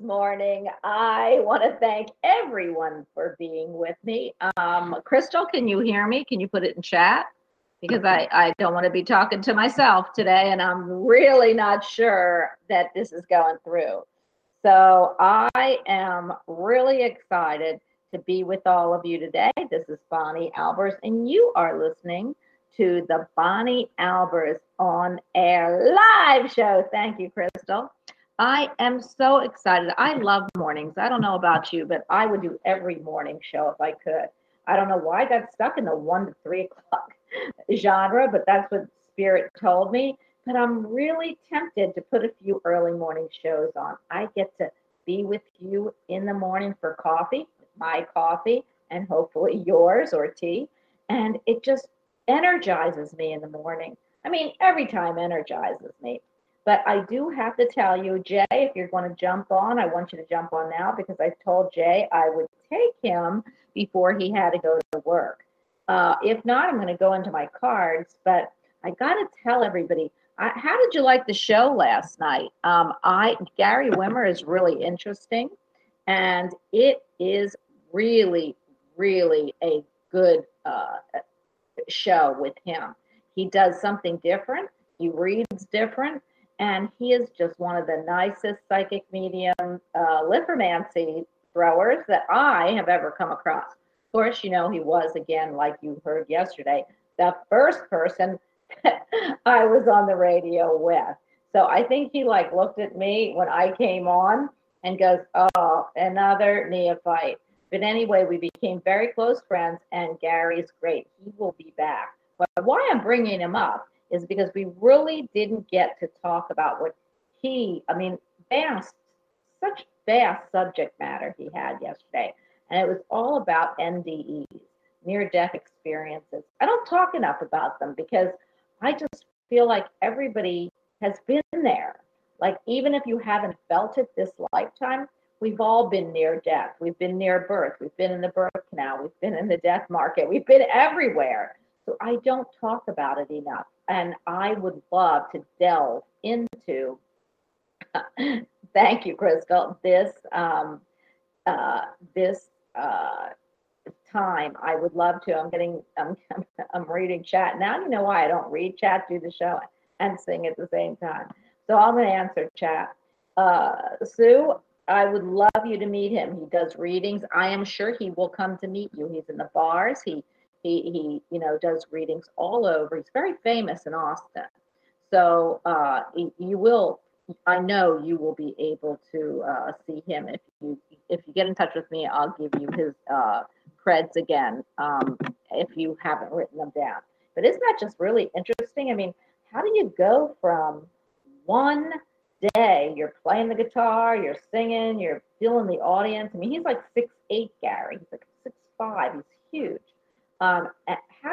Morning. I want to thank everyone for being with me. Crystal, can you hear me? Can you put it in chat? because I don't want to be talking to myself today, and I'm really not sure that this is going through. So I am really excited to be with all of you today. This is Bonnie Albers, and you are listening to the Bonnie Albers On Air Live Show. Thank you, Crystal. I am so excited. I love mornings. I don't know about you, but I would do every morning show if I could. I don't know why I got stuck in the 1 to 3 o'clock genre, but that's what Spirit told me. But I'm really tempted to put a few early morning shows on. I get to be with you in the morning for coffee, my coffee, and hopefully yours or tea. And it just energizes me in the morning. I mean, every time energizes me. But I do have to tell you, Jay, if you're going to jump on, I want you to jump on now, because I told Jay I would take him before he had to go to work. If not, I'm going to go into my cards. But I got to tell everybody, how did you like the show last night? Gary Wimmer is really interesting. And it is really, really a good show with him. He does something different. He reads different. And he is just one of the nicest psychic medium lithomancy throwers that I have ever come across. Of course, you know, he was, again, like you heard yesterday, the first person that I was on the radio with. So I think he looked at me when I came on and goes, oh, another neophyte. But anyway, we became very close friends, and Gary's great. He will be back. But why I'm bringing him up is because we really didn't get to talk about what such vast subject matter he had yesterday. And it was all about NDEs, near-death experiences. I don't talk enough about them because I just feel like everybody has been there. Like, even if you haven't felt it this lifetime, we've all been near death. We've been near birth. We've been in the birth canal. We've been in the death market. We've been everywhere. So I don't talk about it enough. And I would love to delve into, thank you, Crystal, this time. I would love to. I'm reading chat. Now you know why I don't read chat, do the show, and sing at the same time. So I'm going to answer chat. Sue, I would love you to meet him. He does readings. I am sure he will come to meet you. He's in the bars. He does readings all over. He's very famous in Austin. So you will be able to see him. If you get in touch with me, I'll give you his creds again if you haven't written them down. But isn't that just really interesting? I mean, how do you go from one day, you're playing the guitar, you're singing, you're feeling the audience. I mean, he's 6'8", Gary. He's 6'5". He's huge. How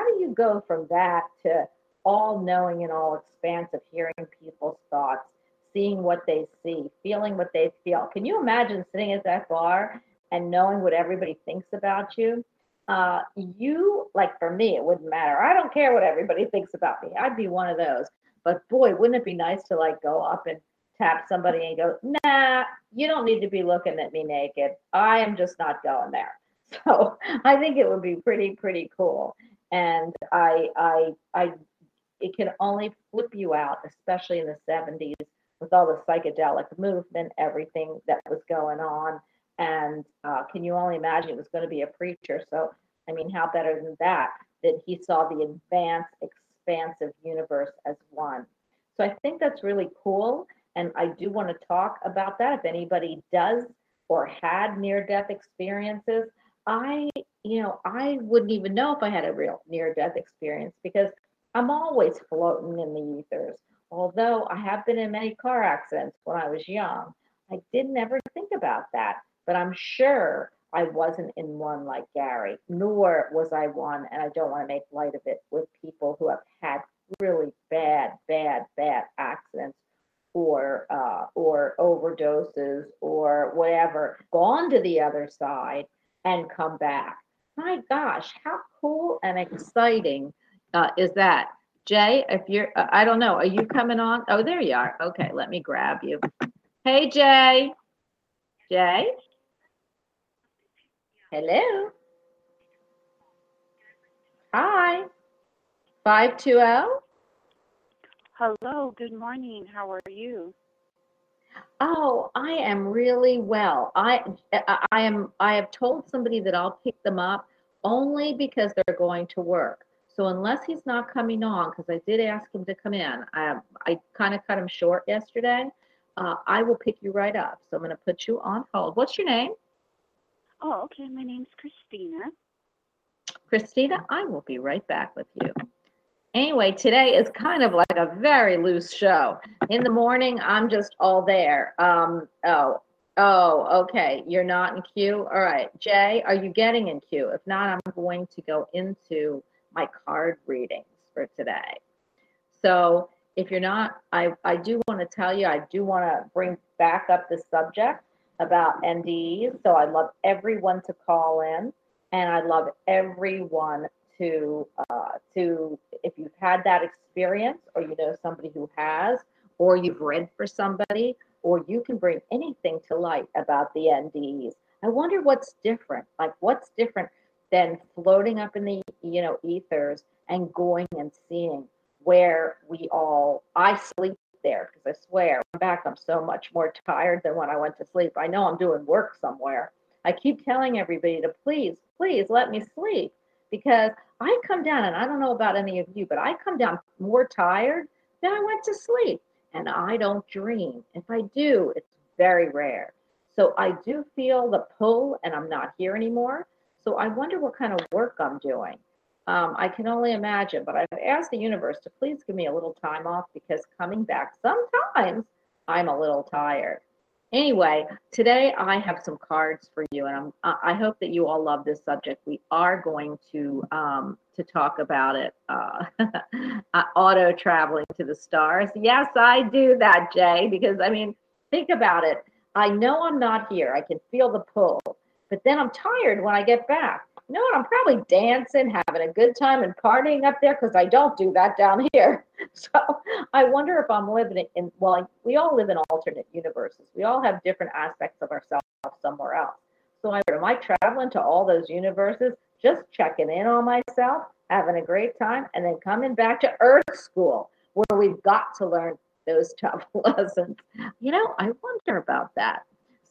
do you go from that to all knowing and all expansive, hearing people's thoughts, seeing what they see, feeling what they feel? Can you imagine sitting at that bar and knowing what everybody thinks about you? For me, it wouldn't matter. I don't care what everybody thinks about me. I'd be one of those. But boy, wouldn't it be nice to go up and tap somebody and go, nah, you don't need to be looking at me naked. I am just not going there. So I think it would be pretty, pretty cool. And it can only flip you out, especially in the 70s with all the psychedelic movement, everything that was going on. And can you only imagine it was going to be a preacher? So, I mean, how better than that he saw the advanced, expansive universe as one. So I think that's really cool. And I do want to talk about that. If anybody does or had near-death experiences, I wouldn't even know if I had a real near-death experience because I'm always floating in the ethers. Although I have been in many car accidents when I was young, I did never think about that. But I'm sure I wasn't in one like Gary, nor was I one, and I don't want to make light of it, with people who have had really bad accidents or overdoses or whatever, gone to the other side and come back. My gosh, how cool and exciting is that? Jay, if you're, I don't know, are you coming on? Oh, there you are. Okay, let me grab you. Hey, Jay. Jay? Hello? Hi. 520? Hello, good morning. How are you? Oh, I am really well. I have told somebody that I'll pick them up only because they're going to work. So unless he's not coming on, because I did ask him to come in, I kind of cut him short yesterday. I will pick you right up. So I'm going to put you on hold. What's your name? Oh, okay. My name's Christina. Christina, I will be right back with you. Anyway, today is kind of like a very loose show. In the morning, I'm just all there. Okay. You're not in queue. All right. Jay, are you getting in queue? If not, I'm going to go into my card readings for today. So if you're not, I do want to tell you, I do want to bring back up the subject about NDEs. So I love everyone to call in, and I love everyone to if you've had that experience, or you know somebody who has, or you've read for somebody, or you can bring anything to light about the NDEs. I wonder what's different, like what's different than floating up in the ethers and going and seeing where we all, I sleep there because I swear I'm back. I'm so much more tired than when I went to sleep. I know I'm doing work somewhere. I keep telling everybody to please let me sleep, because I come down, and I don't know about any of you, but I come down more tired than I went to sleep, and I don't dream. If I do, it's very rare. So I do feel the pull, and I'm not here anymore. So I wonder what kind of work I'm doing. I can only imagine, but I've asked the universe to please give me a little time off, because coming back sometimes I'm a little tired. Anyway, today I have some cards for you, and I hope that you all love this subject. We are going to talk about it, auto traveling to the stars. Yes, I do that, Jay, because I mean, think about it. I know I'm not here. I can feel the pull. But then I'm tired when I get back. You know what? I'm probably dancing, having a good time, and partying up there, because I don't do that down here. So I wonder if I'm living in, well, we all live in alternate universes. We all have different aspects of ourselves somewhere else. So am I traveling to all those universes, just checking in on myself, having a great time, and then coming back to Earth school, where we've got to learn those tough lessons? You know, I wonder about that.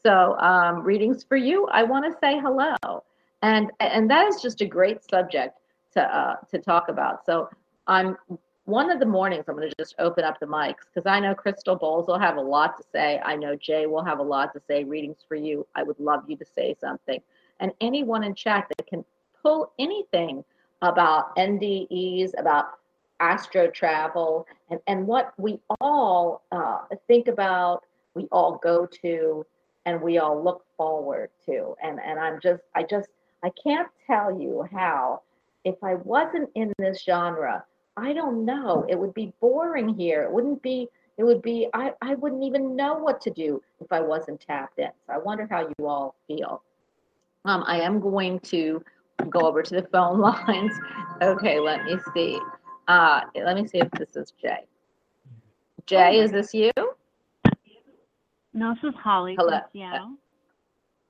So readings for you. I want to say hello, and that is just a great subject to talk about. So I'm one of the mornings. I'm going to just open up the mics, because I know Crystal Bowles will have a lot to say. I know Jay will have a lot to say. Readings for you. I would love you to say something, and anyone in chat that can pull anything about NDEs, about astro travel, and what we all think about, we all go to, and we all look forward to. And I can't tell you how, if I wasn't in this genre, I don't know, it would be boring here. I wouldn't even know what to do if I wasn't tapped in. So I wonder how you all feel. I am going to go over to the phone lines. Okay, let me see. If this is Jay. Jay, is this you? No, this is Holly. Hello. Yeah.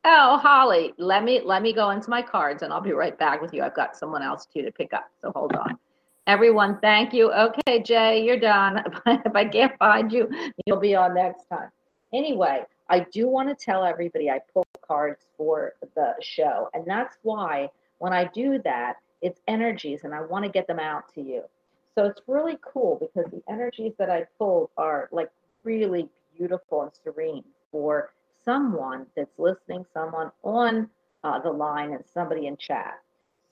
Oh, Holly, let me go into my cards, and I'll be right back with you. I've got someone else too to pick up, so hold on. Everyone, thank you. Okay, Jay, you're done. If I can't find you, you'll be on next time. Anyway, I do want to tell everybody I pull cards for the show, and that's why when I do that, it's energies, and I want to get them out to you. So it's really cool, because the energies that I pulled are like really beautiful and serene for someone that's listening, someone on the line, and somebody in chat.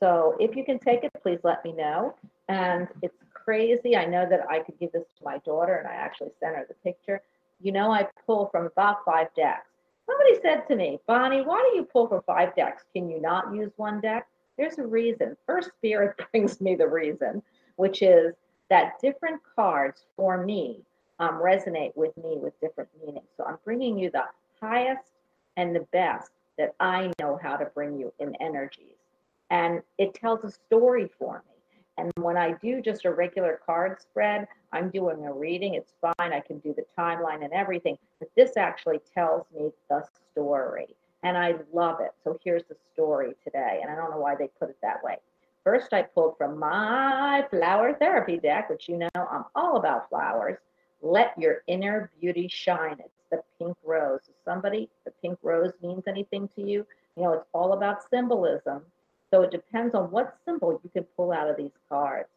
So if you can take it, please let me know. And it's crazy. I know that I could give this to my daughter, and I actually sent her the picture. You know, I pull from about 5 decks. Somebody said to me, Bonnie, why do you pull from 5 decks? Can you not use one deck? There's a reason. First Spirit brings me the reason, which is that different cards for me resonate with me with different meanings. So I'm bringing you the highest and the best that I know how to bring you in energies. And it tells a story for me. And when I do just a regular card spread, I'm doing a reading. It's fine. I can do the timeline and everything. But this actually tells me the story. And I love it. So here's the story today. And I don't know why they put it that way. First, I pulled from my flower therapy deck, which you know I'm all about flowers. Let your inner beauty shine. It's the pink rose. If somebody, the pink rose means anything to you, you know, it's all about symbolism. So it depends on what symbol you can pull out of these cards.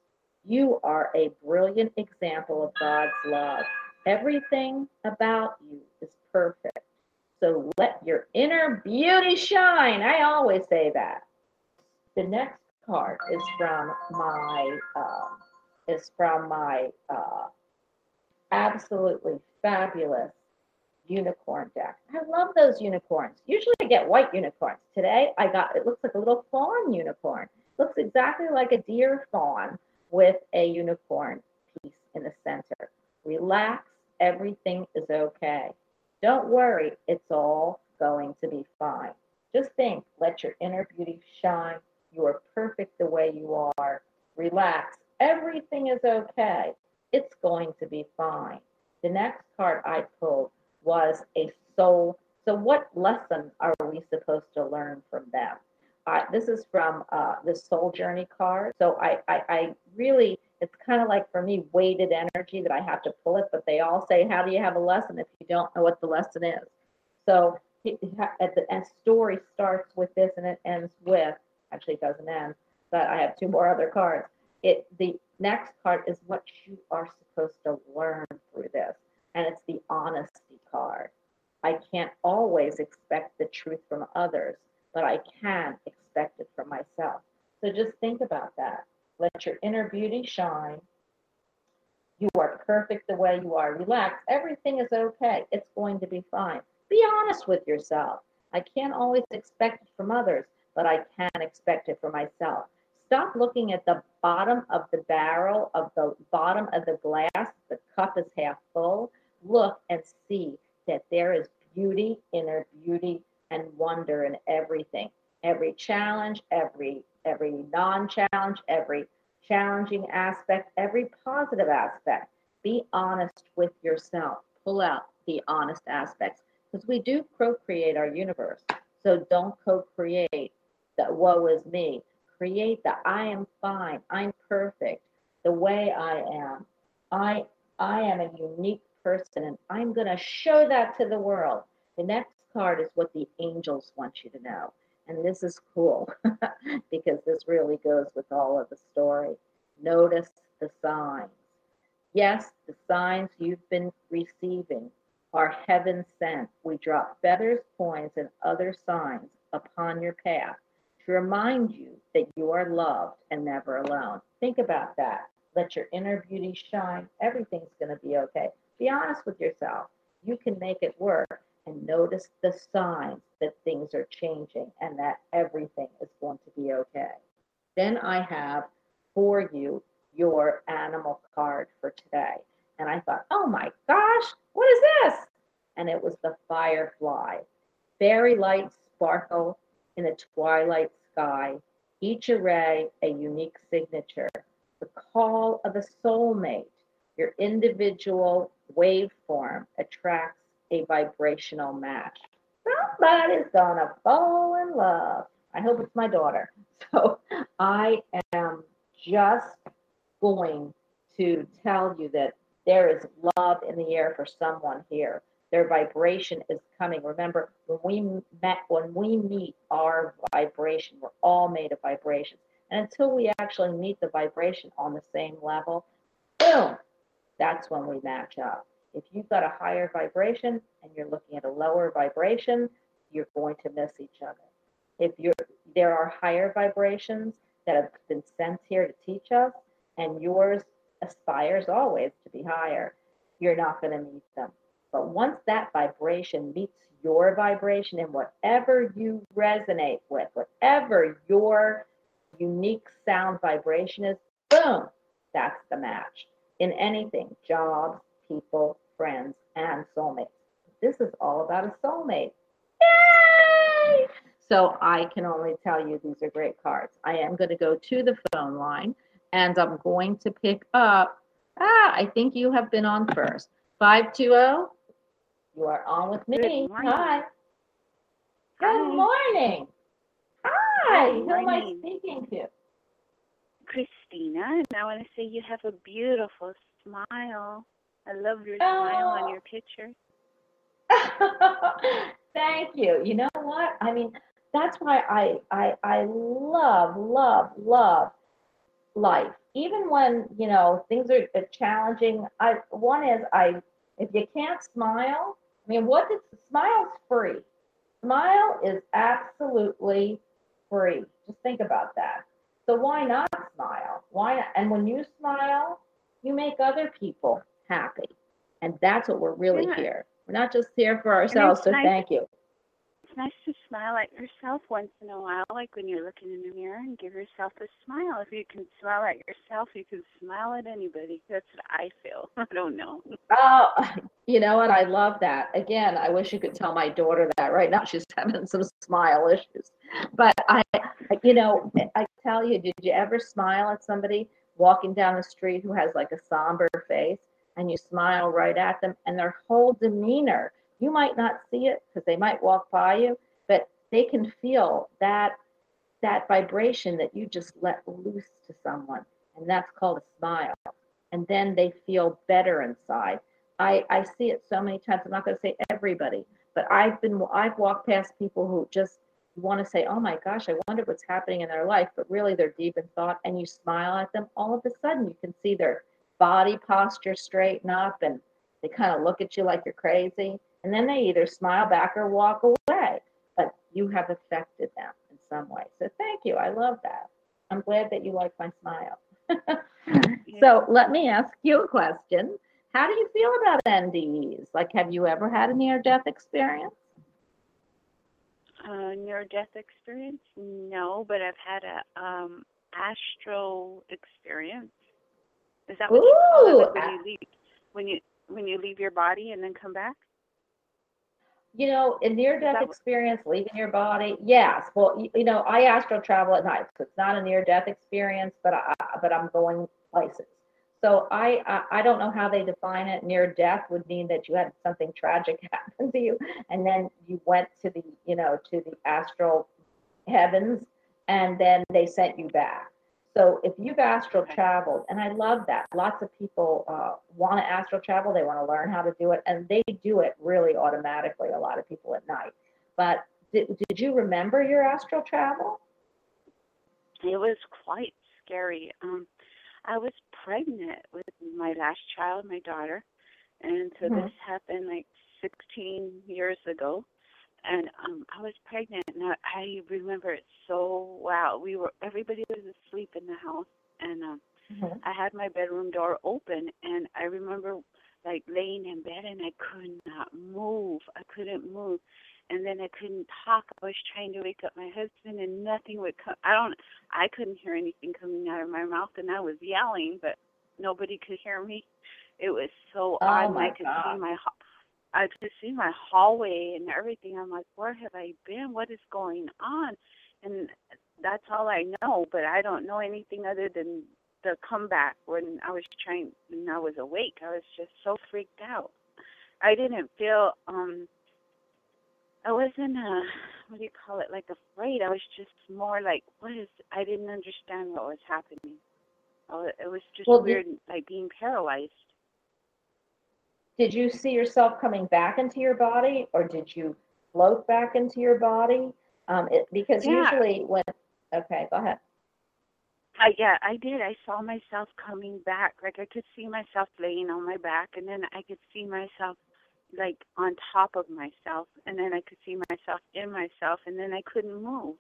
You are a brilliant example of God's love. Everything about you is perfect. So let your inner beauty shine. I always say that. The next card is from my absolutely fabulous unicorn deck. I love those unicorns. Usually I get white unicorns. Today I got, it looks like a little fawn unicorn. Looks exactly like a deer fawn with a unicorn piece in the center. Relax. Everything is okay. Don't worry, it's all going to be fine. Just think, let your inner beauty shine. You are perfect the way you are. Relax, everything is okay. It's going to be fine. The next card I pulled was a soul. So what lesson are we supposed to learn from them? This is from the Soul Journey card. So I really, it's kind of like, for me, weighted energy that I have to pull it, but they all say, how do you have a lesson if you don't know what the lesson is? So the story starts with this, and it ends with, actually it doesn't end, but I have two more other cards. The next card is what you are supposed to learn through this, and it's the honesty card. I can't always expect the truth from others, but I can expect it from myself. So just think about that. Let your inner beauty shine. You are perfect the way you are. Relax. Everything is okay. It's going to be fine. Be honest with yourself. I can't always expect it from others, but I can expect it for myself. Stop looking at the bottom of the barrel, of the bottom of the glass. The cup is half full. Look and see that there is beauty, inner beauty, and wonder in everything. Every challenge, every non-challenge, every challenging aspect, every positive aspect. Be honest with yourself. Pull out the honest aspects, because we do co-create our universe. So don't co-create the woe is me. Create the I am fine, I'm perfect, the way I am. I am a unique person, and I'm going to show that to the world. The next card is what the angels want you to know. And this is cool because this really goes with all of the story. Notice the signs. Yes, the signs you've been receiving are heaven sent. We drop feathers, coins, and other signs upon your path to remind you that you are loved and never alone. Think about that. Let your inner beauty shine. Everything's going to be okay. Be honest with yourself. You can make it work. And notice the signs that things are changing and that everything is going to be okay. Then I have for you your animal card for today. And I thought, oh my gosh, what is this? And it was the firefly. Fairy lights sparkle in the twilight sky, each array a unique signature. The call of a soulmate, your individual waveform attracts a vibrational match. Somebody's gonna fall in love. I hope it's my daughter. So I am just going to tell you that there is love in the air for someone here. Their vibration is coming. Remember, when we meet our vibration, we're all made of vibrations. And until we actually meet the vibration on the same level, boom, that's when we match up. If you've got a higher vibration and you're looking at a lower vibration, you're going to miss each other. There are higher vibrations that have been sent here to teach us, and yours aspires always to be higher. You're not going to meet them. But once that vibration meets your vibration, and whatever you resonate with, whatever your unique sound vibration is, boom, that's the match. In anything, jobs, people, friends, and soulmates. This is all about a soulmate. Yay! So I can only tell you these are great cards. I am going to go to the phone line, and I'm going to pick up, I think you have been on first. 520, you are on with me. Good morning. Hi. Good morning. Hi. Who am I speaking to? Christina, and I want to say you have a beautiful smile. I love your smile on your picture. Thank you. You know what? I mean, that's why I love, love, love life. Even when, you know, things are challenging. If you can't smile, I mean, smile's free. Smile is absolutely free. Just think about that. So why not smile? Why not? And when you smile, you make other people happy. And that's what we're really here. We're not just here for ourselves. So nice, thank you. It's nice to smile at yourself once in a while, like when you're looking in the mirror, and give yourself a smile. If you can smile at yourself, you can smile at anybody. That's what I feel. I don't know. Oh, you know what? I love that. Again, I wish you could tell my daughter that right now. She's having some smile issues. But I tell you, did you ever smile at somebody walking down the street who has like a somber face, and you smile right at them, and their whole demeanor, you might not see it because they might walk by you, but they can feel that vibration that you just let loose to someone. And that's called a smile. And then they feel better inside. I see it so many times. I'm not going to say everybody, but I've walked past people who just want to say, oh my gosh, I wonder what's happening in their life, but really they're deep in thought, and you smile at them. All of a sudden you can see their body posture straighten up, and they kind of look at you like you're crazy. And then they either smile back or walk away. But you have affected them in some way. So thank you. I love that. I'm glad that you like my smile. So let me ask you a question. How do you feel about NDEs? Like, have you ever had a near-death experience? Near-death experience? No, but I've had a astral experience. Is that what you call it when you leave your body and then come back? You know, a near-death experience, leaving your body. Yes. Well, you know, I astral travel at night, so it's not a near-death experience, but I'm going places. So I don't know how they define it. Near-death would mean that you had something tragic happen to you, and then you went to the astral heavens, and then they sent you back. So if you've astral traveled, and I love that, lots of people want to astral travel, they want to learn how to do it, and they do it really automatically, a lot of people at night. But did you remember your astral travel? It was quite scary. I was pregnant with my last child, my daughter, and so this happened like 16 years ago. And I was pregnant, and I remember it so well. Everybody was asleep in the house, and I had my bedroom door open, and I remember like laying in bed, and I could not move. I couldn't move, and then I couldn't talk. I was trying to wake up my husband, and nothing would come. I couldn't hear anything coming out of my mouth, and I was yelling, but nobody could hear me. It was so odd. I could see my heart. I could see my hallway and everything. I'm like, where have I been? What is going on? And that's all I know, but I don't know anything other than the comeback when I was when I was awake. I was just so freaked out. I didn't feel, I wasn't, like afraid. I was just more like, I didn't understand what was happening. It was just weird, like being paralyzed. Did you see yourself coming back into your body, or did you float back into your body? Usually when... Okay, go ahead. I did. I saw myself coming back. Like, I could see myself laying on my back, and then I could see myself, like, on top of myself, and then I could see myself in myself, and then I couldn't move.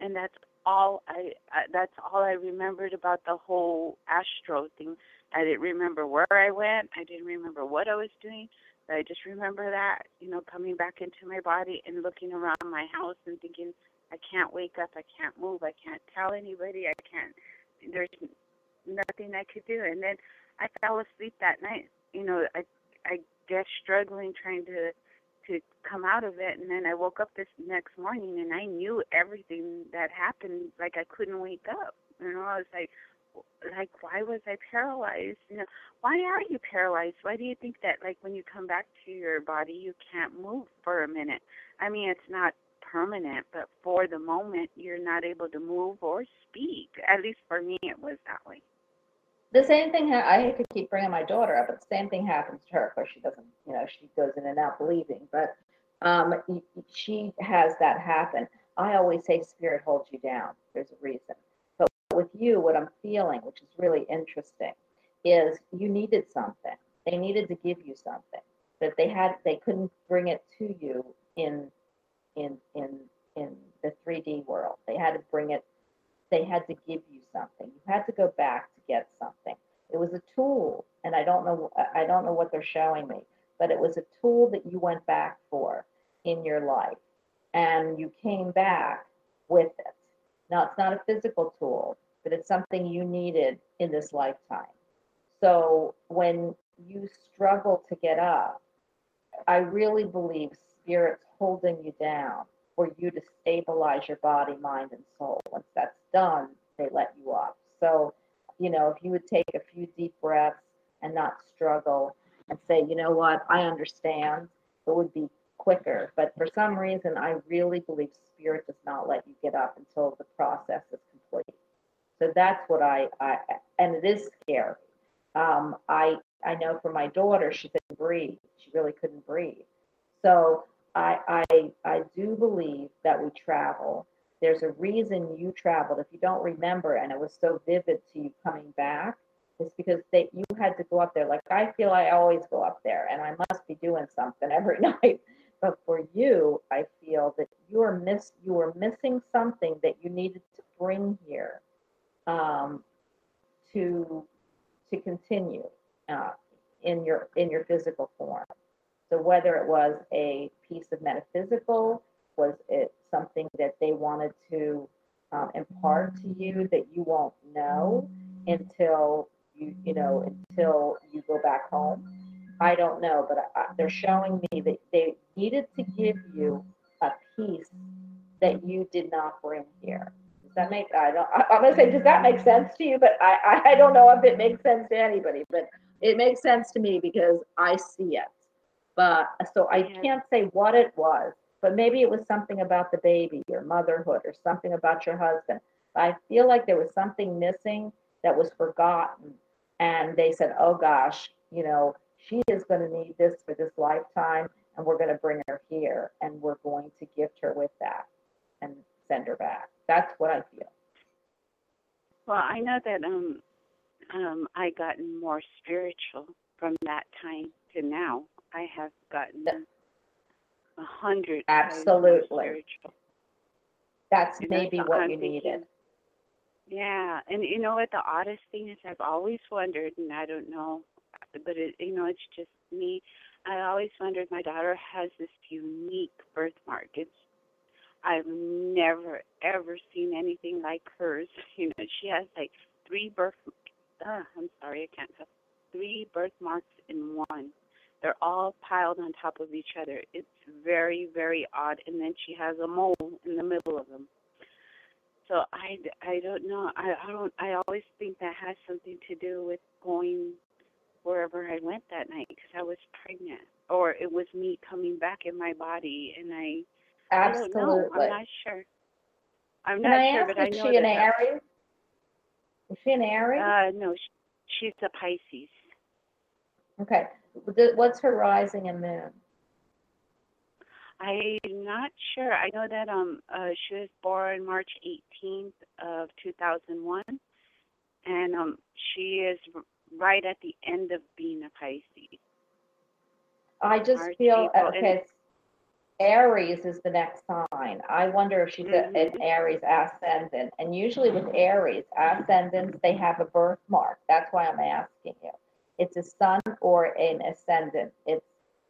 And that's all I remembered about the whole astro thing. I didn't remember where I went. I didn't remember what I was doing. But I just remember that, you know, coming back into my body and looking around my house and thinking, I can't wake up. I can't move. I can't tell anybody. There's nothing I could do. And then I fell asleep that night, you know, I guess struggling, trying to come out of it. And then I woke up this next morning, and I knew everything that happened. Like, I couldn't wake up. You know, I was like, why was I paralyzed? You know, why are you paralyzed? Why do you think that, like, when you come back to your body, you can't move for a minute? I mean, it's not permanent, but for the moment, you're not able to move or speak. At least for me, it was that way. The same thing, I hate to keep bringing my daughter up, but the same thing happens to her. Of course, she doesn't, she goes in and out believing, but she has that happen. I always say spirit holds you down. There's a reason. But with you, what I'm feeling, which is really interesting, is you needed something. They needed to give you something that they couldn't bring it to you in the 3D world. They had to bring it, they had to give you something. You had to go back to get something. It was a tool, and I don't know what they're showing me, but it was a tool that you went back for in your life, and you came back with it. Now, it's not a physical tool, but it's something you needed in this lifetime. So when you struggle to get up, I really believe spirit's holding you down for you to stabilize your body, mind, and soul. Once that's done, they let you up. So, if you would take a few deep breaths and not struggle and say, you know what, I understand, it would be quicker. But for some reason, I really believe spirit does not let you get up until the process is complete. So that's what and it is scary. I know for my daughter, she couldn't breathe. She really couldn't breathe. So I do believe that we travel. There's a reason you traveled. If you don't remember, and it was so vivid to you coming back, it's because you had to go up there. Like, I feel I always go up there, and I must be doing something every night. But for you, I feel that you were missing something that you needed to bring here to continue in your physical form. So whether it was a piece of metaphysical, was it something that they wanted to impart to you that you won't know until until you go back home? I don't know, but they're showing me that they needed to give you a piece that you did not bring here. Does that make sense to you? But I don't know if it makes sense to anybody, but it makes sense to me because I see it. But so I can't say what it was, but maybe it was something about the baby, your motherhood, or something about your husband. I feel like there was something missing that was forgotten. And they said, oh gosh, she is going to need this for this lifetime, and we're going to bring her here, and we're going to gift her with that and send her back. That's what I feel. Well, I know that I gotten more spiritual from that time to now. I have gotten 100. Absolutely. That's maybe what you needed. Yeah. And what the oddest thing is, I've always wondered, and I don't know, but it's just me. I always wondered, my daughter has this unique birthmark. I've never, ever seen anything like hers. She has like three birthmarks in one. They're all piled on top of each other. It's very, very odd. And then she has a mole in the middle of them. So I don't know. I always think that has something to do with going wherever I went that night, because I was pregnant, or it was me coming back in my body, and Absolutely. I don't know. I'm not sure. But I know. Is she an Aries? Is she an Aries? No, she's a Pisces. Okay. What's her rising and moon? I'm not sure. I know that she was born March 18th of 2001, and she is right at the end of being a Pisces. I just feel okay. Aries is the next sign. I wonder if she's an Aries ascendant. And usually with Aries ascendants, they have a birthmark. That's why I'm asking you. It's a sun or an ascendant. So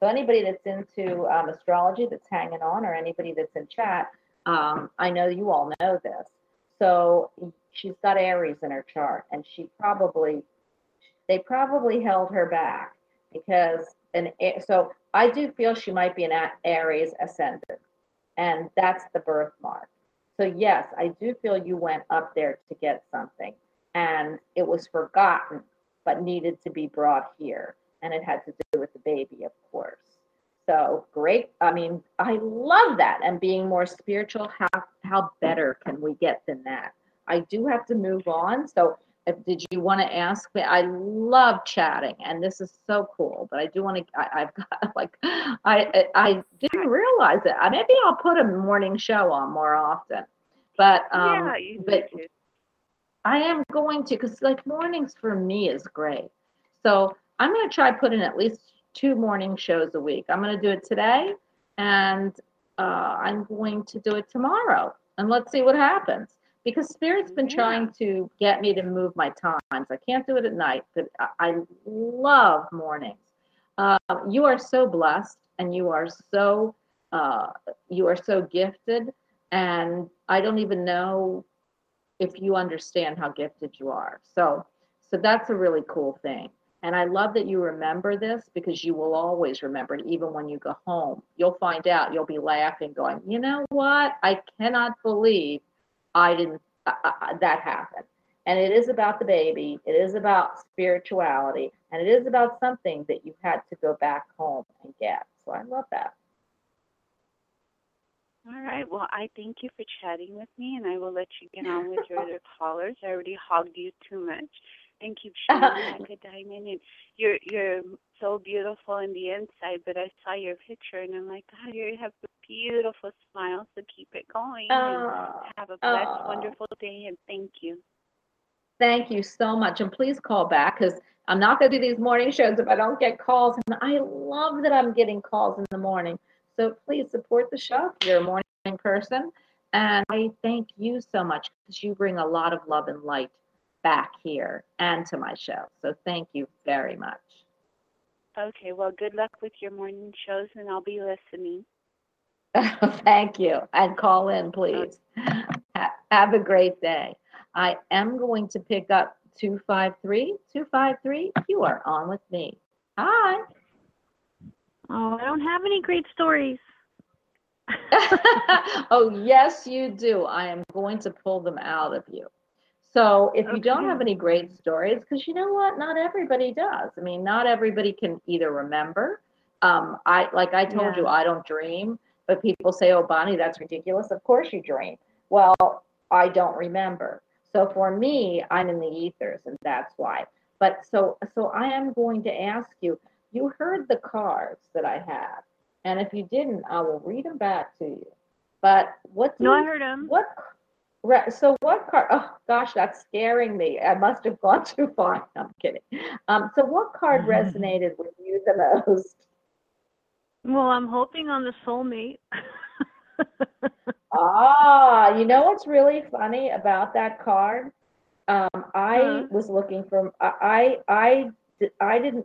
anybody that's into astrology that's hanging on, or anybody that's in chat, I know you all know this. So she's got Aries in her chart, and they probably held her back so I do feel she might be an Aries ascendant, and that's the birthmark. So yes, I do feel you went up there to get something, and it was forgotten, but needed to be brought here, and it had to do with the baby, of course. So great. I mean, I love that. And being more spiritual, how better can we get than that? I do have to move on. So did you want to ask me? I love chatting, and this is so cool. But I do want to. I didn't realize it. Maybe I'll put a morning show on more often. But I am going to, because like mornings for me is great. So I'm going to try putting at least 2 morning shows a week. I'm going to do it today, and I'm going to do it tomorrow. And let's see what happens. Because Spirit's been trying to get me to move my times. I can't do it at night, but I love mornings. You are so blessed, and you are so gifted, and I don't even know if you understand how gifted you are. So that's a really cool thing. And I love that you remember this, because you will always remember it. Even when you go home, you'll find out, you'll be laughing, going, you know what? I cannot believe that happened. And it is about the baby. It is about spirituality. And it is about something that you had to go back home and get. So I love that. All right. Well, I thank you for chatting with me, and I will let you get on with your other callers. I already hogged you too much. Thank you, Shana, Diamond, and you're so beautiful on the inside. But I saw your picture, and I'm like, God, you have a beautiful smile. So keep it going. Have a blessed, wonderful day, and thank you. Thank you so much, and please call back, because I'm not going to do these morning shows if I don't get calls. And I love that I'm getting calls in the morning. So please support the show if you're a morning person. And I thank you so much, because you bring a lot of love and light back here and to my show. So thank you very much. Okay, well, good luck with your morning shows, and I'll be listening. Thank you. And call in, please. Okay. Have a great day. I am going to pick up 253. 253, you are on with me. Hi. Oh, I don't have any great stories. Oh, yes, you do. I am going to pull them out of you. So if you don't have any great stories, because you know what? Not everybody does. I mean, not everybody can either remember. I told you, I don't dream. But people say, oh, Bonnie, that's ridiculous. Of course you dream. Well, I don't remember. So for me, I'm in the ethers, and that's why. But so I am going to ask you, you heard the cards that I have. And if you didn't, I will read them back to you. But what do you... No, I heard them. So what card? Oh, gosh, that's scaring me. I must have gone too far. No, I'm kidding. So what card resonated with you the most? Well, I'm hoping on the soulmate. You know what's really funny about that card? I was looking for. I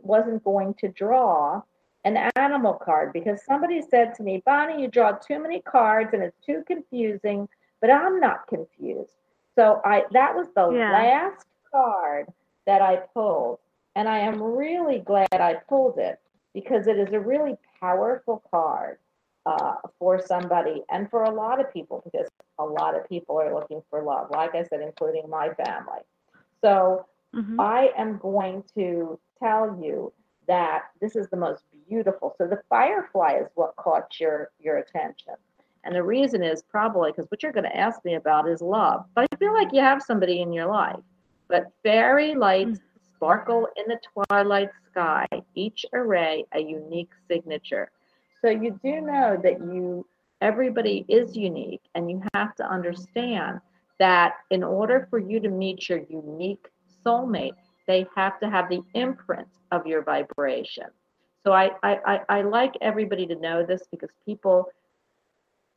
wasn't going to draw an animal card, because somebody said to me, Bonnie, you draw too many cards and it's too confusing. But I'm not confused. So that was the last card that I pulled. And I am really glad I pulled it, because it is a really powerful card for somebody and for a lot of people, because a lot of people are looking for love, like I said, including my family. So I am going to tell you that this is the most beautiful. So the firefly is what caught your attention. And the reason is probably because what you're going to ask me about is love. But I feel like you have somebody in your life. But fairy lights sparkle in the twilight sky, each array a unique signature. So you do know that everybody is unique, and you have to understand that in order for you to meet your unique soulmate, they have to have the imprint of your vibration. So I like everybody to know this, because people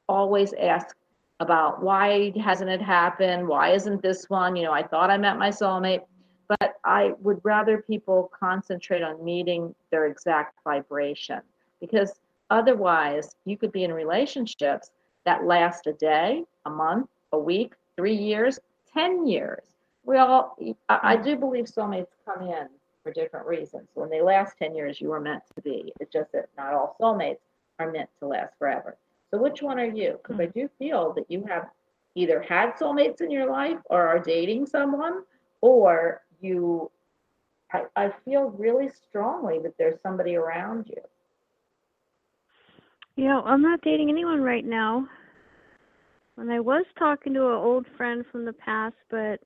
always ask about why hasn't it happened? Why isn't this one? You know, I thought I met my soulmate, but I would rather people concentrate on meeting their exact vibration, because otherwise you could be in relationships that last a day, a month, a week, 3 years, 10 years. I do believe soulmates come in for different reasons. When they last 10 years, you were meant to be. It's just that not all soulmates are meant to last forever. So which one are you? Because I do feel that you have either had soulmates in your life, or are dating someone, or I feel really strongly that there's somebody around you. Yeah, I'm not dating anyone right now. And I was talking to an old friend from the past, but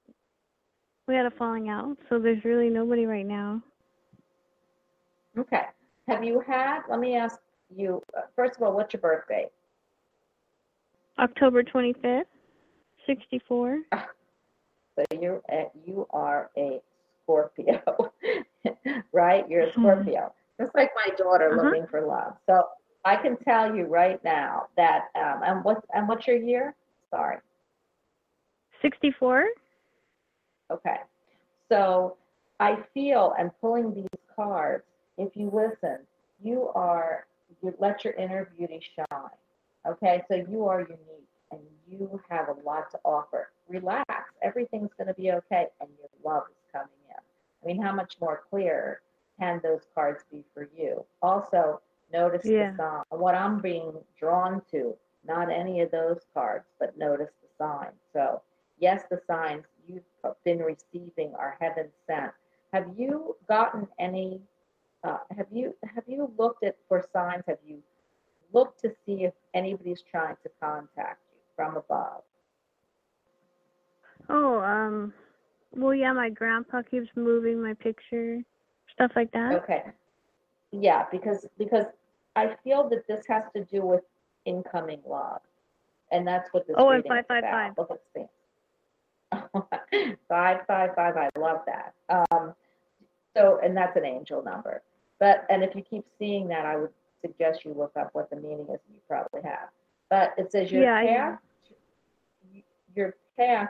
we had a falling out, so there's really nobody right now. Okay. Have you had, let me ask you, first of all, what's your birthday? October 25th, 64. So you are a Scorpio, right? You're a Scorpio. Just like my daughter looking for love. So I can tell you right now that, and what's your year? Sorry. 64. Okay. So I feel, and pulling these cards, if you listen, you let your inner beauty shine. Okay, so you are unique and you have a lot to offer. Relax. Everything's going to be okay and your love is coming in. I mean, how much more clear can those cards be for you? Also, notice the sign. What I'm being drawn to, not any of those cards, but notice the sign. So, yes, the signs you've been receiving are heaven sent. Have you gotten any, have you looked at for signs? Have you looked to see if anybody's trying to contact you from above? Oh, well, yeah, my grandpa keeps moving my picture, stuff like that. Okay. Yeah, because I feel that this has to do with incoming love, and that's what this reading is about. Oh, and 555. Look at this. 555, I love that. So, and that's an angel number. But, and if you keep seeing that, I would suggest you look up what the meaning is, and you probably have. But it says your path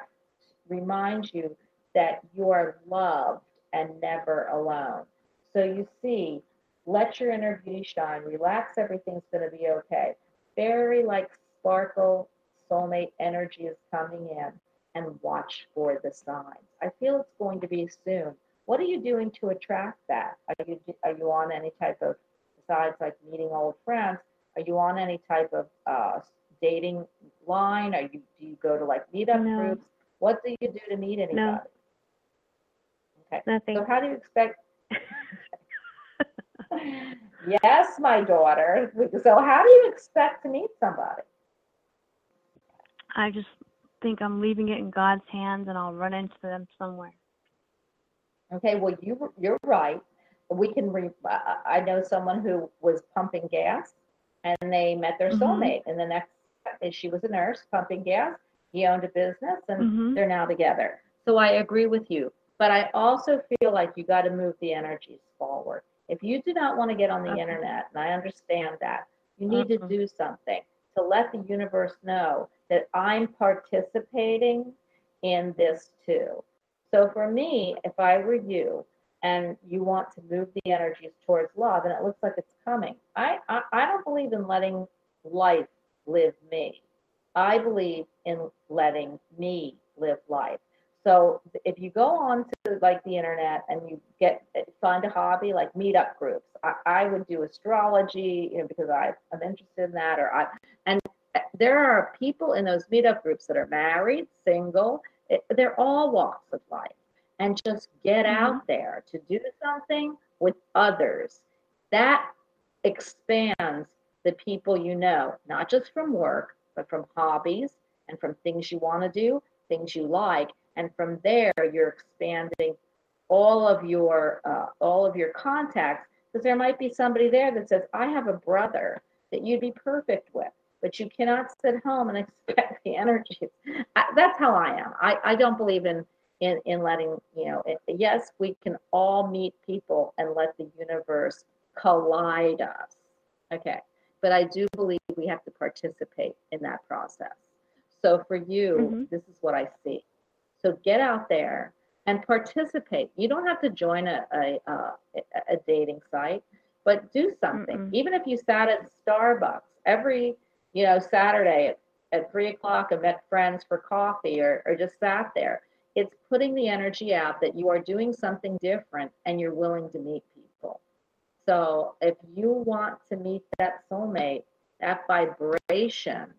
reminds you that you are loved and never alone. So you see, let your inner beauty shine. Relax, everything's going to be okay. Very like sparkle, soulmate energy is coming in, and watch for the signs. I feel it's going to be soon. What are you doing to attract that? Are you on any type of, besides like meeting old friends, are you on any type of dating line? Do you go to like meetup groups? What do you do to meet anybody? No. Okay. Nothing. So how do you expect? Yes, my daughter. So how do you expect to meet somebody? I just think I'm leaving it in God's hands, and I'll run into them somewhere. Okay. Well, you're right. We can. I know someone who was pumping gas, and they met their soulmate. And the next, she was a nurse pumping gas. He owned a business, and they're now together. So I agree with you, but I also feel like you got to move the energies forward. If you do not want to get on the internet, and I understand that, you need to do something to let the universe know that I'm participating in this too. So for me, if I were you, and you want to move the energies towards love, and it looks like it's coming, I don't believe in letting life live me. I believe in letting me live life. So if you go on to like the internet and you find a hobby like meetup groups, I would do astrology, because I'm interested in that. And there are people in those meetup groups that are married, single. They're all walks of life. And just get out there to do something with others. That expands the people you know, not just from work, but from hobbies and from things you want to do, things you like. And from there, you're expanding all of your contacts, because there might be somebody there that says, I have a brother that you'd be perfect with, but you cannot sit home and expect the energy. That's how I am. I don't believe in letting, yes, we can all meet people and let the universe collide us. Okay. But I do believe we have to participate in that process. So for you, this is what I see. So get out there and participate. You don't have to join a dating site, but do something. Even if you sat at Starbucks every Saturday at 3:00 and met friends for coffee, or just sat there, it's putting the energy out that you are doing something different and you're willing to meet people. So if you want to meet that soulmate, that vibration,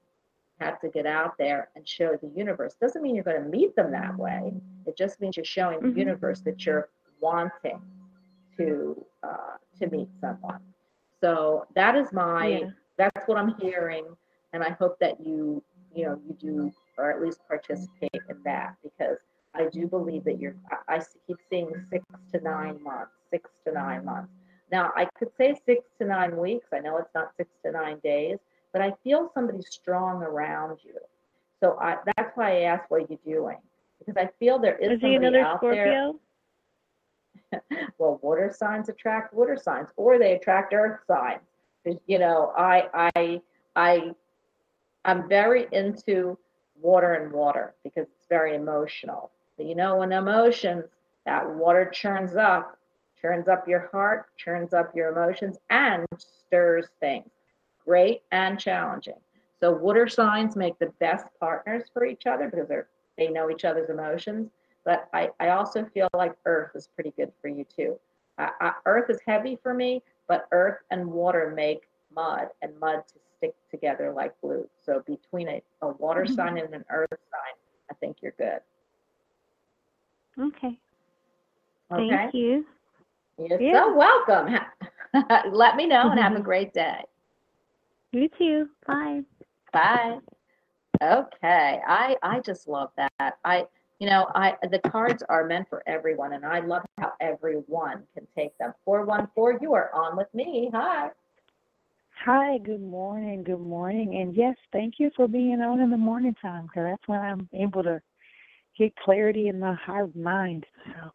have to get out there and show the universe. Doesn't mean you're going to meet them that way. It just means you're showing the universe that you're wanting to meet someone. So that is my That's what I'm hearing, and I hope that you do, or at least participate in that, because I do believe that I keep seeing 6 to 9 months, 6 to 9 months. Now, I could say 6 to 9 weeks. I know it's not 6 to 9 days, but I feel somebody strong around you. So that's why I asked, what are you doing? Because I feel there is somebody another out Scorpio? There. Well, water signs attract water signs, or they attract earth signs. You know, I'm very into water and water because it's very emotional. But you know, when emotions, that water churns up your heart, churns up your emotions, and stirs things, great and challenging. So water signs make the best partners for each other because they know each other's emotions. But I also feel like earth is pretty good for you too. Earth is heavy for me, but earth and water make mud, and mud to stick together like glue. So between a water sign and an earth sign, I think you're good. Okay. Thank you. You're so welcome. Let me know and have a great day. You too. Bye. Bye. Okay. I just love that. The cards are meant for everyone, and I love how everyone can take them. 414, you are on with me. Hi. Hi, good morning. And yes, thank you for being on in the morning time, because that's when I'm able to get clarity in my heart and mind. So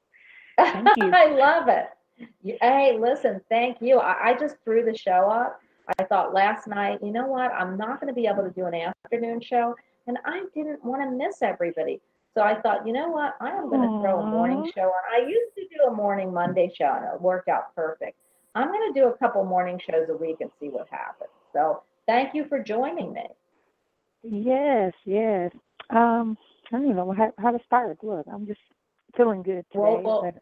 thank you. I love it. Hey, listen, thank you. I just threw the show up. I thought last night, you know what, I'm not going to be able to do an afternoon show, and I didn't want to miss everybody. So I thought, you know what, I am going to throw a morning show on. I used to do a morning Monday show, and it worked out perfect. I'm going to do a couple morning shows a week and see what happens. So thank you for joining me. Yes. I don't even know how to start. Look, I'm just feeling good today.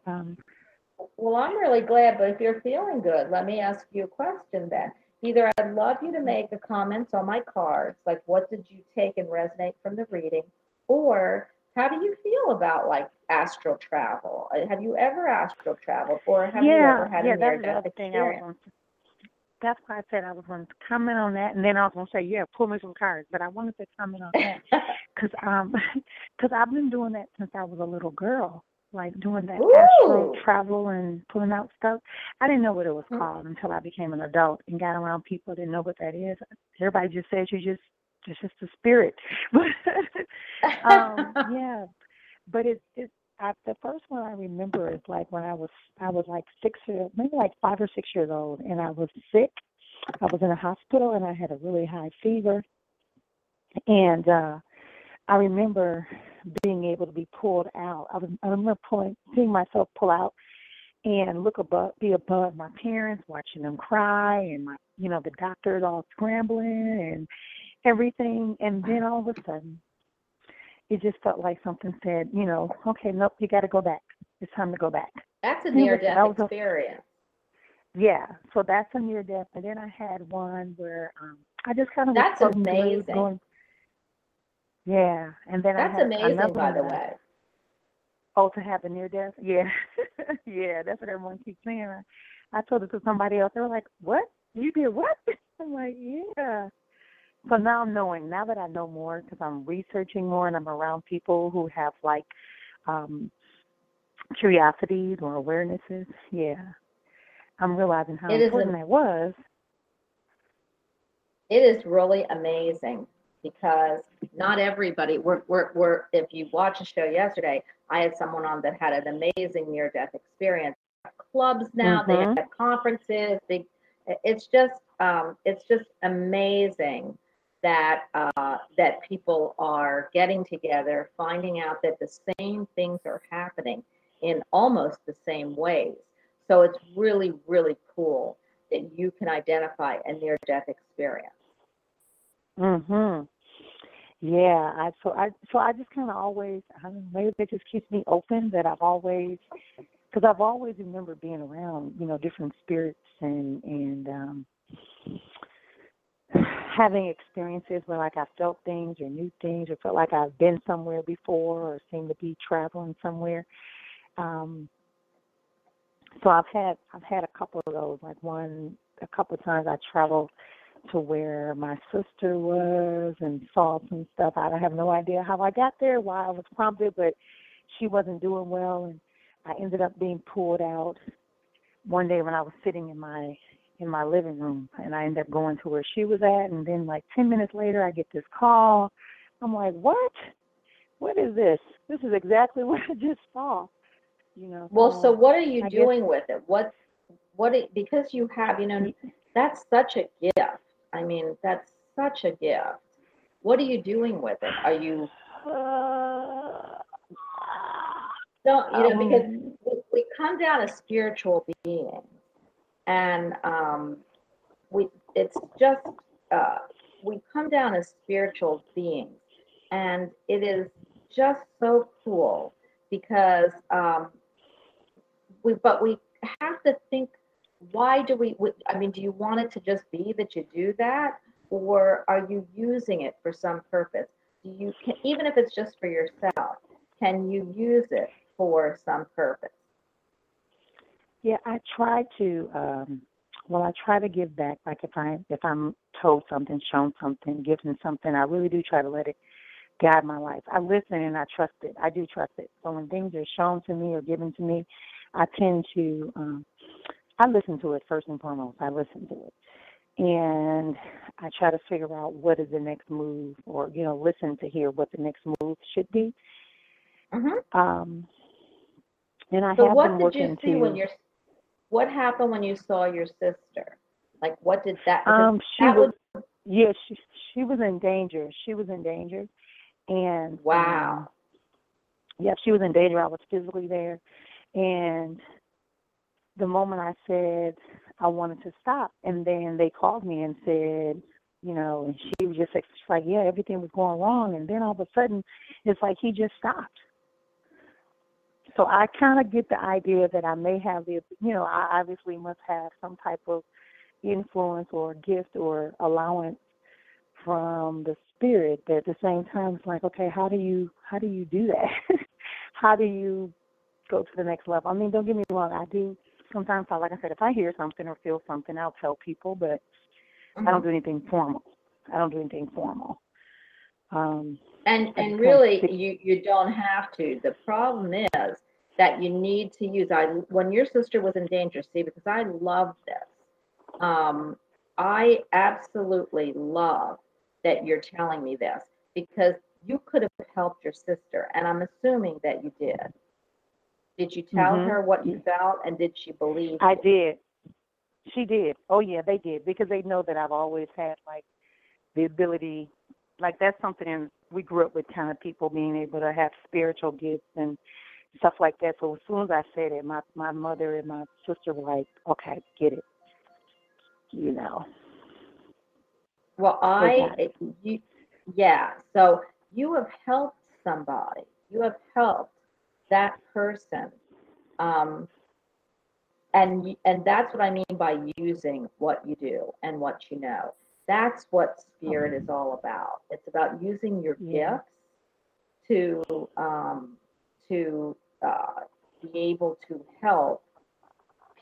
Well, I'm really glad, but if you're feeling good, let me ask you a question then. Either I'd love you to make a comment on my cards, like what did you take and resonate from the reading, or how do you feel about like astral travel? Have you ever astral traveled, or have you ever had a near-death experience? That's why I said I was going to comment on that, and then I was going to say, pull me some cards. But I wanted to comment on that because I've been doing that since I was a little girl, like doing that astral travel and pulling out stuff. I didn't know what it was called until I became an adult and got around people. I didn't know what that is. Everybody just says it's just the spirit. But the first one I remember is like when I was like 6 years, maybe like 5 or 6 years old, and I was sick. I was in a hospital and I had a really high fever. And I remember being able to be pulled out. I remember seeing myself pull out and be above my parents, watching them cry, and my, the doctors all scrambling and everything. And then all of a sudden, it just felt like something said, okay, nope, you got to go back. It's time to go back. That's a near-death experience. So that's a near-death. And then I had one where I just kind of was. That's amazing. And then that's amazing, by the way. Oh, to have a near-death? Yeah. That's what everyone keeps saying. I told it to somebody else. They were like, what? You did what? I'm like, yeah. So now now that I know more, because I'm researching more and I'm around people who have like curiosities or awarenesses, I'm realizing how important that was. It is really amazing because not everybody. We're if you watch a show yesterday, I had someone on that had an amazing near-death experience. Clubs now they have conferences. It's just amazing that people are getting together, finding out that the same things are happening in almost the same ways. So it's really, really cool that you can identify a near-death experience. I just kind of always, maybe it just keeps me open that I've always remembered being around, different spirits and having experiences where like I felt things or knew things or felt like I've been somewhere before or seemed to be traveling somewhere. So I've had a couple of those. Like a couple of times I traveled to where my sister was and saw some stuff. I have no idea how I got there, why I was prompted, but she wasn't doing well, and I ended up being pulled out one day when I was sitting in my living room, and I ended up going to where she was at, and then like 10 minutes later I get this call. I'm like, what? What is this? This is exactly what I just saw. You know. Well, so what are you doing with it? What because you have, you know, that's such a gift. I mean, that's such a gift. What are you doing with it? Are you don't, you know, because we come down as spiritual beings, and we come down as spiritual beings, and it is just so cool because we have to think, why do we? I mean, do you want it to just be that you do that, or are you using it for some purpose? Even if it's just for yourself, can you use it for some purpose? Yeah, I try to. I try to give back. Like if I'm told something, shown something, given something, I really do try to let it guide my life. I listen and I trust it. I do trust it. So when things are shown to me or given to me, I tend to. I listen to it first and foremost. I listen to it, and I try to figure out what is the next move, or you know, listen to hear what the next move should be. Mm-hmm. And I so have been working to. What happened when you saw your sister? Like, what did that? She was in danger. She was in danger, and wow. Yeah, she was in danger. I was physically there, and the moment I said I wanted to stop, and then they called me and said, you know, and she was just like, yeah, everything was going wrong, and then all of a sudden, it's like he just stopped. So I kind of get the idea that I may have I obviously must have some type of influence or gift or allowance from the spirit. But at the same time, it's like, okay, how do you do that? How do you go to the next level? I mean, don't get me wrong. I do sometimes, like I said, if I hear something or feel something, I'll tell people, but mm-hmm. I don't do anything formal. And really, you don't have to. The problem is that you need to use. When your sister was in danger, see, because I love this. I absolutely love that you're telling me this, because you could have helped your sister, and I'm assuming that you did. Did you tell mm-hmm. her what you felt, and did she believe? I did. She did. Oh, yeah, they did, because they know that I've always had, like, the ability. Like, that's something we grew up with, kind of people being able to have spiritual gifts and stuff like that. So as soon as I said it, my mother and my sister were like, okay, get it, you know. Well, so you have helped somebody. You have helped that person. And that's what I mean by using what you do and what you know. That's what spirit is all about. It's about using your gifts to be able to help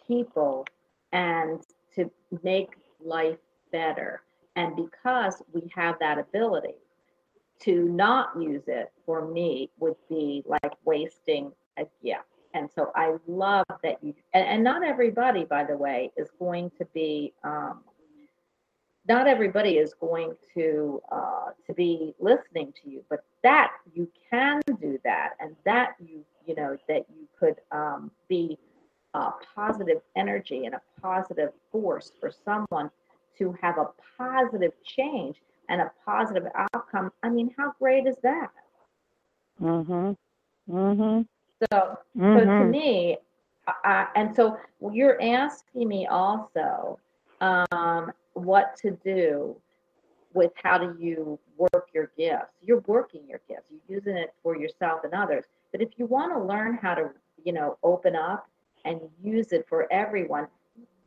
people and to make life better. And because we have that ability, to not use it for me would be like wasting a gift. And so I love that you. And not everybody, by the way, is going to be. Not everybody is going to be listening to you, but that you can do that, and that you know that you could be a positive energy and a positive force for someone to have a positive change and a positive outcome. I mean, how great is that? Mhm. Mhm. So to me, and so you're asking me also. What to do with how do you work your gifts. You're working your gifts. You're using it for yourself and others. But if you want to learn how to, you know, open up and use it for everyone,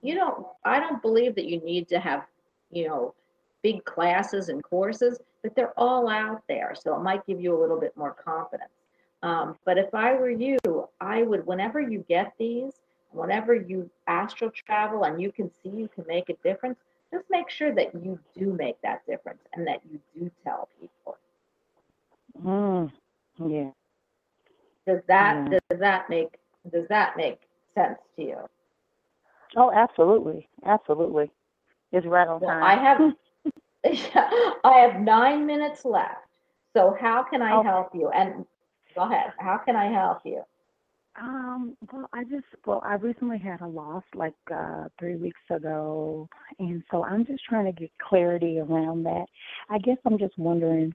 I don't believe that you need to have, you know, big classes and courses, but they're all out there. So it might give you a little bit more confidence. But if I were you, I would, whenever you get these, whenever you astral travel and you can see you can make a difference, just make sure that you do make that difference and that you do tell people. Yeah. Does that make sense to you? Oh, absolutely. Absolutely. It's right on time. I have 9 minutes left. So how can I help you? And go ahead. How can I help you? I recently had a loss like 3 weeks ago. And so I'm just trying to get clarity around that. I guess I'm just wondering,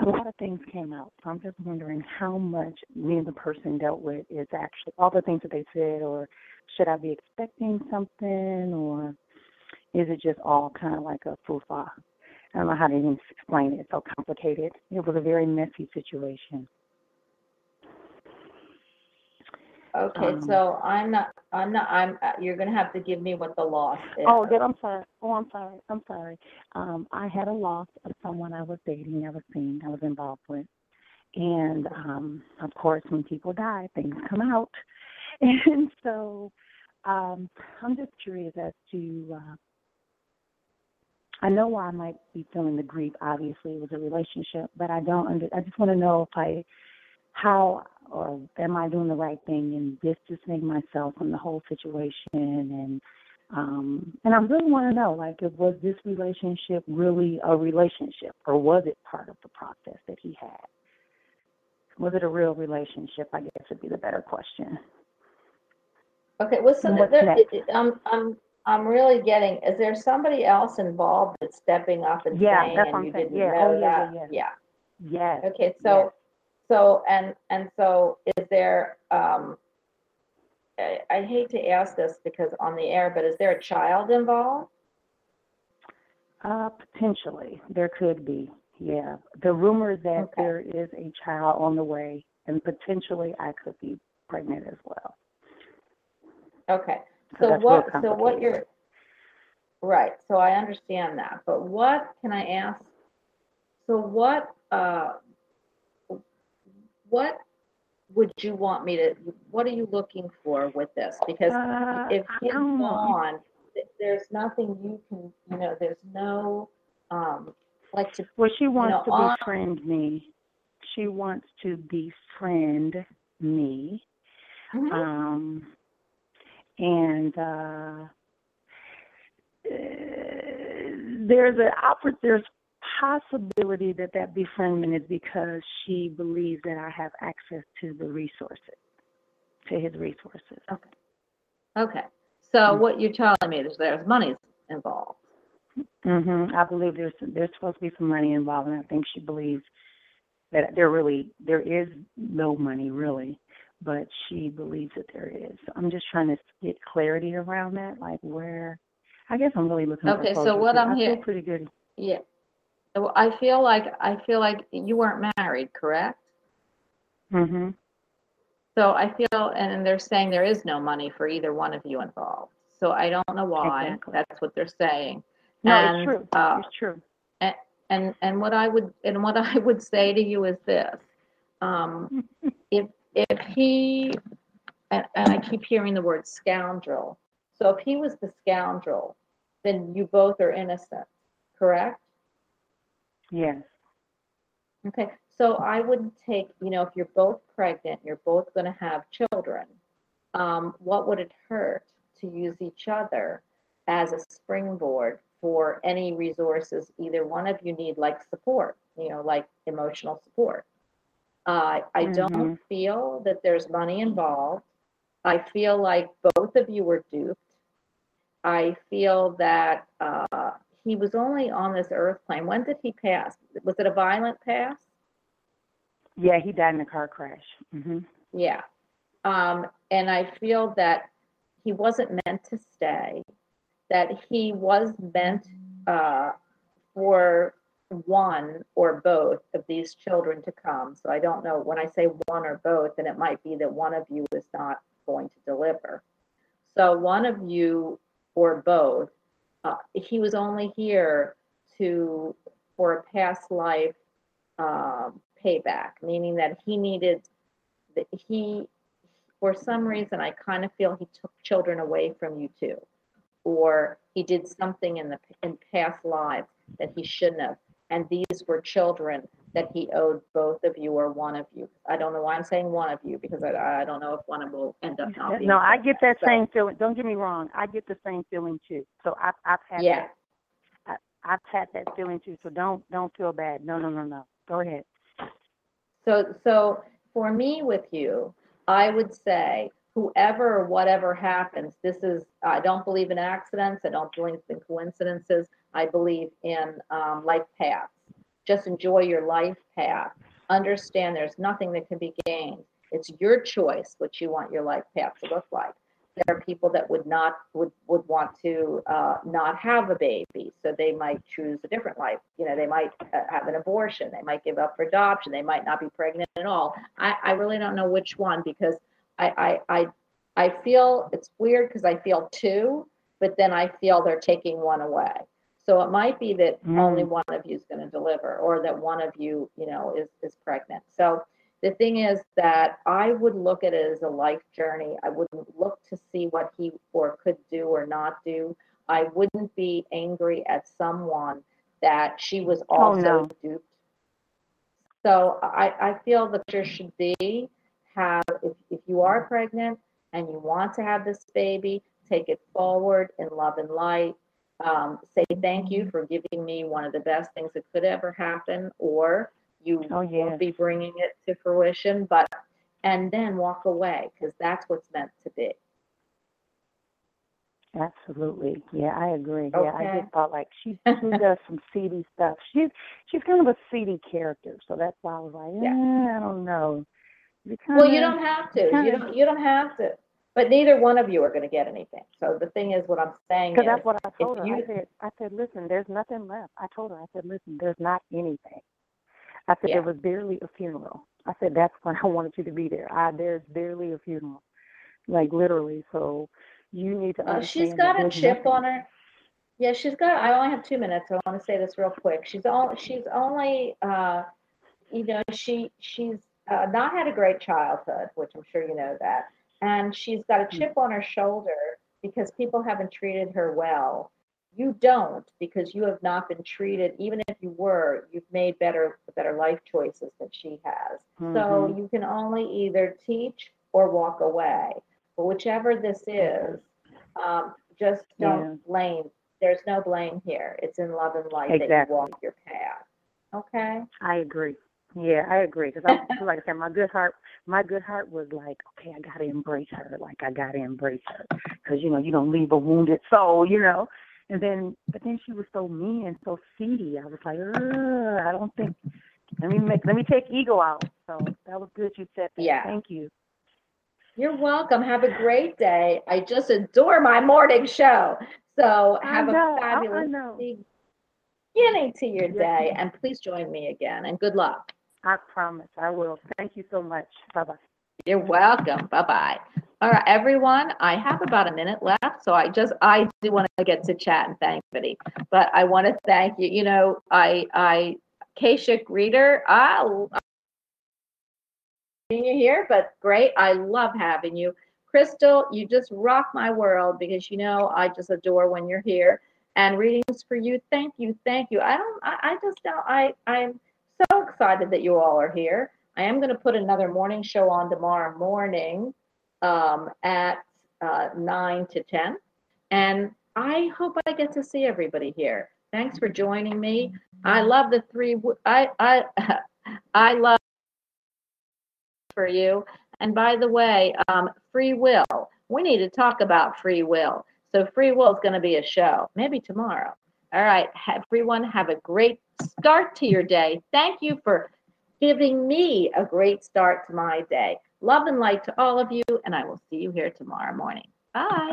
a lot of things came out. So I'm just wondering how much me and the person dealt with is actually all the things that they said, or should I be expecting something, or is it just all kind of like a foo-fa? I don't know how to even explain it. It's so complicated. It was a very messy situation. Okay, so you're going to have to give me what the loss is. I'm sorry. I had a loss of someone I was dating, I was seeing, I was involved with. And, of course, when people die, things come out. And so I'm just curious as to, I know why I might be feeling the grief, obviously, it was a relationship, but I just want to know or am I doing the right thing in distancing myself from the whole situation? And I really want to know, like, was this relationship really a relationship, or was it part of the process that he had? Was it a real relationship, I guess would be the better question. Okay, well, so I'm really getting, is there somebody else involved that's stepping up and saying, and you didn't know that? Yeah. Okay, so... Yes. So is there, I hate to ask this because on the air, but is there a child involved? Potentially, there could be, yeah. The rumor that there is a child on the way, and potentially I could be pregnant as well. Okay, right, so I understand that, but what can I ask, so what would you want me to, what are you looking for with this? Because if it's gone, there's nothing you can, there's no, she wants to befriend me. She wants to befriend me. Mm-hmm. There's possibility that befriendment is because she believes that I have access to the resources, to his resources. Okay. So what you're telling me is there's money involved. Mm-hmm. I believe there's supposed to be some money involved, and I think she believes that there is no money really, but she believes that there is. So I'm just trying to get clarity around that, like where. I guess I'm really looking. Okay. For so what I'm here. Pretty good. Yeah. Well, I feel like you weren't married, correct? Mm-hmm. So I feel, and they're saying there is no money for either one of you involved. So I don't know why. Exactly. That's what they're saying. No, it's true. It's true. And what I would say to you is this: if he, and I keep hearing the word scoundrel. So if he was the scoundrel, then you both are innocent, correct? Yes. Okay. So I wouldn't take, if you're both pregnant, you're both going to have children. What would it hurt to use each other as a springboard for any resources either one of you need, like support, like emotional support? I don't feel that there's money involved. I feel like both of you were duped. I feel that, he was only on this earth plane. When did he pass? Was it a violent pass? Yeah, he died in a car crash. Mm-hmm. Yeah. And I feel that he wasn't meant to stay, that he was meant for one or both of these children to come. So I don't know, when I say one or both, then it might be that one of you is not going to deliver. So one of you or both, he was only here for a past life payback, meaning that for some reason, I kind of feel he took children away from you too. or he did something in past lives that he shouldn't have. And these were children that he owed both of you or one of you. I don't know why I'm saying one of you, because I don't know if one of them will end up not being. No, I get that same feeling. Don't get me wrong. I get the same feeling too. So I've had that. I've had that feeling too. So don't feel bad. No. Go ahead. So for me with you, I would say whoever or whatever happens, I don't believe in accidents. I don't believe in coincidences. I believe in life paths. Just enjoy your life path. Understand there's nothing that can be gained. It's your choice what you want your life path to look like. There are people that would want to not have a baby, so they might choose a different life. You know, they might have an abortion. They might give up for adoption. They might not be pregnant at all. I really don't know which one, because I feel it's weird, because I feel two, but then I feel they're taking one away. So it might be that only one of you is going to deliver, or that one of you, is pregnant. So the thing is that I would look at it as a life journey. I wouldn't look to see what he or could do or not do. I wouldn't be angry at someone that she was also duped. So I feel that there should be, if you are pregnant and you want to have this baby, take it forward in love and light. Say thank you for giving me one of the best things that could ever happen, or you won't be bringing it to fruition, and then walk away, because that's what's meant to be. Absolutely. Yeah, I agree. Okay. Yeah, I just thought like she does some seedy stuff. She's kind of a seedy character, so that's why I was like, I don't know. You don't have to. You don't have to. But neither one of you are going to get anything. So the thing is, what I'm saying is... Because that's what I told her. I said, listen, there's nothing left. I told her, listen, there's not anything. I said, there was barely a funeral. I said, that's when I wanted you to be there. There's barely a funeral. Like, literally. So you need to understand... She's got a chip on her. Yeah, she's got... I only have 2 minutes. So I want to say this real quick. She's only... She's not had a great childhood, which I'm sure you know that. And she's got a chip on her shoulder because people haven't treated her well. You don't, because you have not been treated. Even if you were, you've made better life choices than she has. Mm-hmm. So you can only either teach or walk away. But whichever this is, just don't blame. There's no blame here. It's in love and light that you walk your path. Okay? I agree. Yeah, I agree, because like I said, my good heart was like, okay, I got to embrace her. Because, you don't leave a wounded soul, And then, but then she was so mean and so seedy. I was like, I don't think, let me take ego out. So that was good you said that. Yeah. Thank you. You're welcome. Have a great day. I just adore my morning show. So have a fabulous beginning to your day. And please join me again. And good luck. I promise I will. Thank you so much. Bye-bye. You're welcome. Bye-bye. All right, everyone, I have about a minute left, so I do want to get to chat and thank everybody. But I want to thank you. I Keshik Reader, I seeing you here, but great. I love having you. Crystal, you just rock my world, because, I just adore when you're here. And readings for you. Thank you. I'm so excited that you all are here. I am going to put another morning show on tomorrow morning at 9 to 10. And I hope I get to see everybody here. Thanks for joining me. I love the three. I love for you. And by the way, free will. We need to talk about free will. So free will is going to be a show, maybe tomorrow. All right, everyone, have a great start to your day. Thank you for giving me a great start to my day. Love and light to all of you, and I will see you here tomorrow morning. Bye.